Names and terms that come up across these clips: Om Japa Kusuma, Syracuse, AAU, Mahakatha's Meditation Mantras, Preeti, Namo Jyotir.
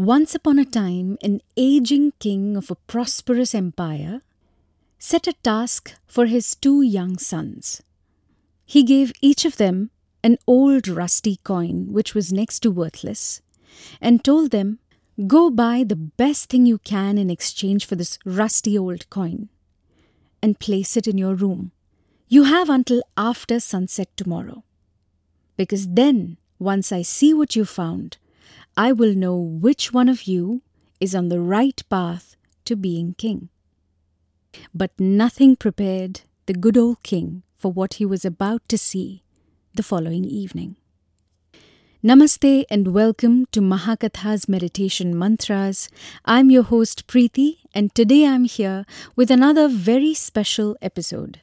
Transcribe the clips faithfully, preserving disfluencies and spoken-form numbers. Once upon a time, an aging king of a prosperous empire set a task for his two young sons. He gave each of them an old rusty coin which was next to worthless and told them, "Go buy the best thing you can in exchange for this rusty old coin and place it in your room. You have until after sunset tomorrow, because then, once I see what you found, I will know which one of you is on the right path to being king." But nothing prepared the good old king for what he was about to see the following evening. Namaste and welcome to Mahakatha's Meditation Mantras. I'm your host Preeti, and today I'm here with another very special episode.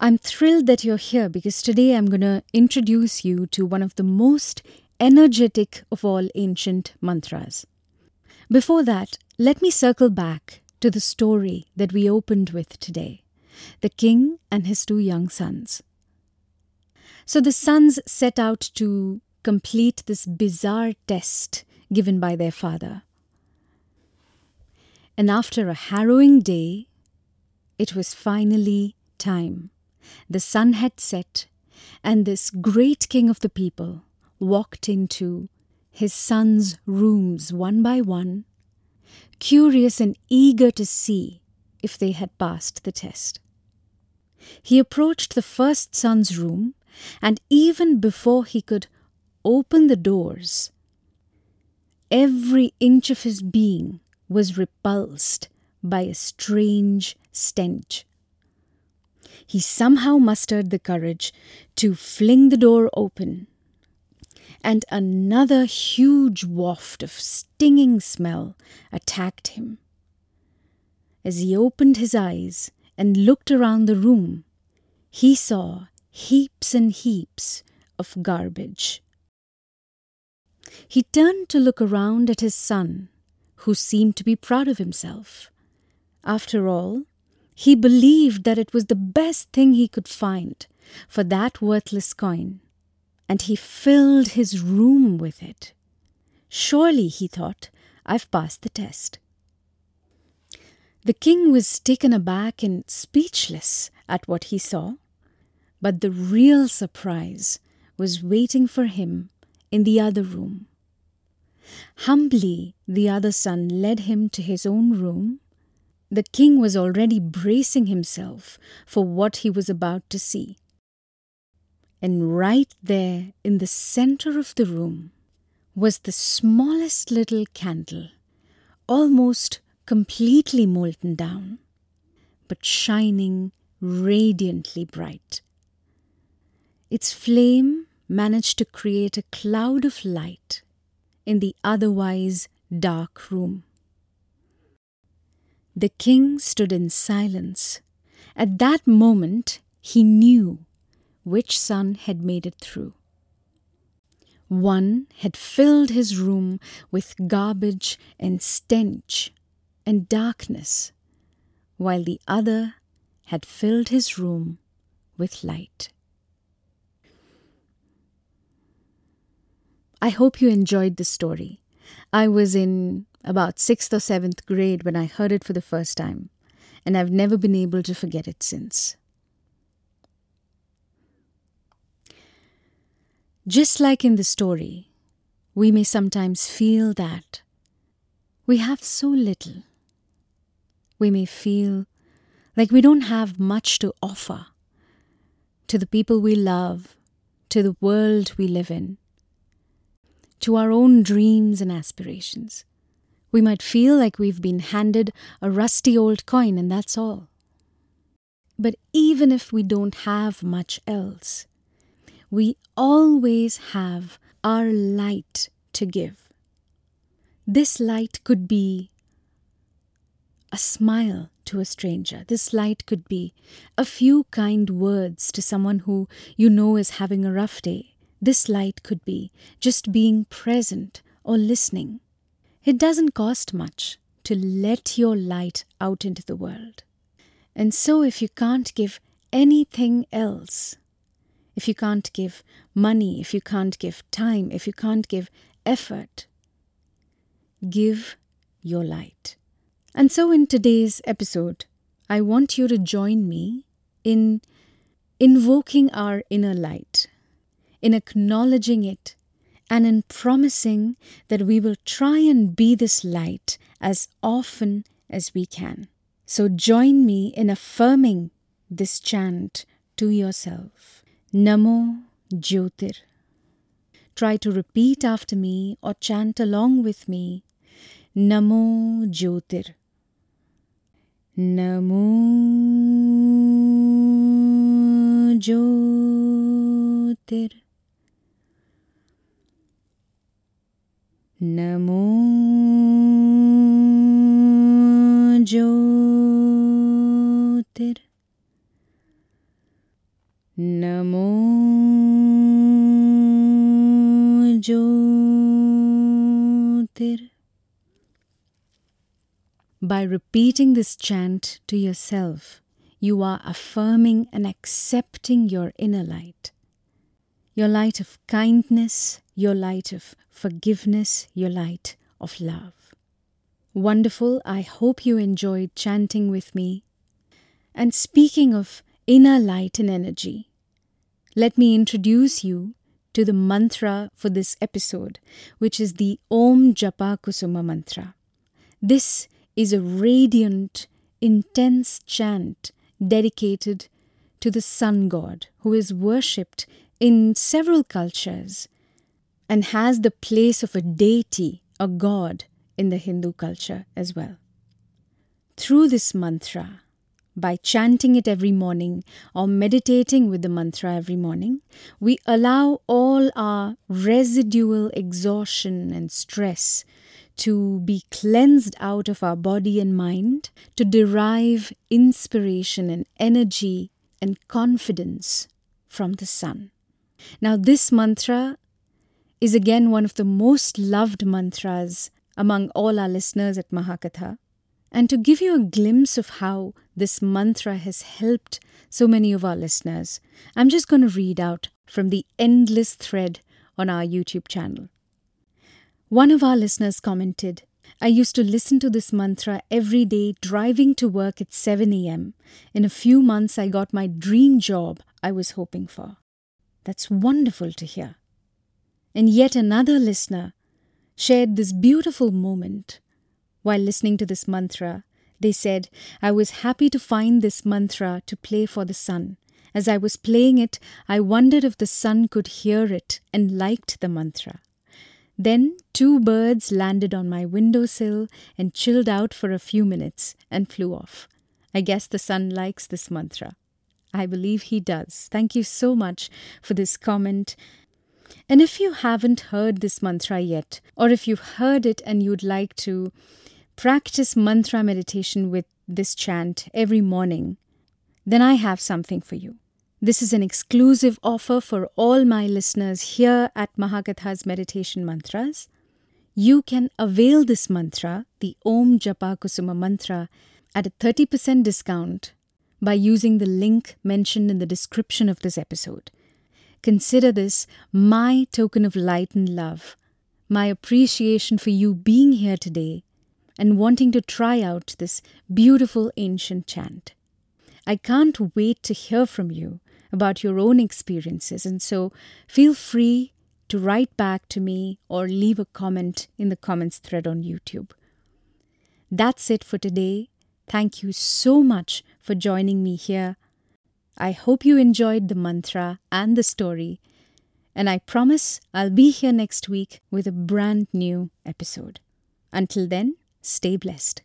I'm thrilled that you're here because today I'm going to introduce you to one of the most energetic of all ancient mantras. Before that, let me circle back to the story that we opened with today, the king and his two young sons. So the sons set out to complete this bizarre test given by their father. And after a harrowing day, it was finally time. The sun had set, and this great king of the people walked into his sons' rooms one by one, curious and eager to see if they had passed the test. He approached the first son's room, and even before he could open the doors, every inch of his being was repulsed by a strange stench. He somehow mustered the courage to fling the door open, and another huge waft of stinging smell attacked him. As he opened his eyes and looked around the room, he saw heaps and heaps of garbage. He turned to look around at his son, who seemed to be proud of himself. After all, he believed that it was the best thing he could find for that worthless coin, and he filled his room with it. Surely, he thought, I've passed the test. The king was taken aback and speechless at what he saw, but the real surprise was waiting for him in the other room. Humbly, the other son led him to his own room. The king was already bracing himself for what he was about to see. And right there in the center of the room was the smallest little candle, almost completely molten down, but shining radiantly bright. Its flame managed to create a cloud of light in the otherwise dark room. The king stood in silence. At that moment, he knew which son had made it through. One had filled his room with garbage and stench and darkness, while the other had filled his room with light. I hope you enjoyed the story. I was in about sixth or seventh grade when I heard it for the first time, and I've never been able to forget it since. Just like in the story, we may sometimes feel that we have so little. We may feel like we don't have much to offer to the people we love, to the world we live in, to our own dreams and aspirations. We might feel like we've been handed a rusty old coin and that's all. But even if we don't have much else, we always have our light to give. This light could be a smile to a stranger. This light could be a few kind words to someone who you know is having a rough day. This light could be just being present or listening. It doesn't cost much to let your light out into the world. And so if you can't give anything else, if you can't give money, if you can't give time, if you can't give effort, give your light. And so in today's episode, I want you to join me in invoking our inner light, in acknowledging it, and in promising that we will try and be this light as often as we can. So join me in affirming this chant to yourself. Namo Jyotir. Try to repeat after me or chant along with me. Namo Jyotir. Namo Jyotir. Namo Jyotir. Namo Jyotir. By repeating this chant to yourself, you are affirming and accepting your inner light. Your light of kindness, your light of forgiveness, your light of love. Wonderful, I hope you enjoyed chanting with me. And speaking of inner light and energy, let me introduce you to the mantra for this episode, which is the Om Japa Kusuma mantra. This is a radiant, intense chant dedicated to the sun god, who is worshipped in several cultures and has the place of a deity, a god, in the Hindu culture as well. Through this mantra, by chanting it every morning or meditating with the mantra every morning, we allow all our residual exhaustion and stress to be cleansed out of our body and mind, to derive inspiration and energy and confidence from the sun. Now, this mantra is again one of the most loved mantras among all our listeners at Mahakatha. And to give you a glimpse of how this mantra has helped so many of our listeners, I'm just going to read out from the endless thread on our YouTube channel. One of our listeners commented, "I used to listen to this mantra every day driving to work at seven a.m. In a few months, I got my dream job I was hoping for." That's wonderful to hear. And yet another listener shared this beautiful moment while listening to this mantra. They said, "I was happy to find this mantra to play for the sun. As I was playing it, I wondered if the sun could hear it and liked the mantra. Then two birds landed on my windowsill and chilled out for a few minutes and flew off. I guess the sun likes this mantra." I believe he does. Thank you so much for this comment. And if you haven't heard this mantra yet, or if you've heard it and you'd like to practice mantra meditation with this chant every morning, then I have something for you. This is an exclusive offer for all my listeners here at Mahakatha's Meditation Mantras. You can avail this mantra, the Om Japa Kusuma mantra, at a thirty percent discount by using the link mentioned in the description of this episode. Consider this my token of light and love, my appreciation for you being here today and wanting to try out this beautiful ancient chant. I can't wait to hear from you about your own experiences, and so feel free to write back to me or leave a comment in the comments thread on YouTube. That's it for today. Thank you so much for joining me here. I hope you enjoyed the mantra and the story, and I promise I'll be here next week with a brand new episode. Until then, stay blessed.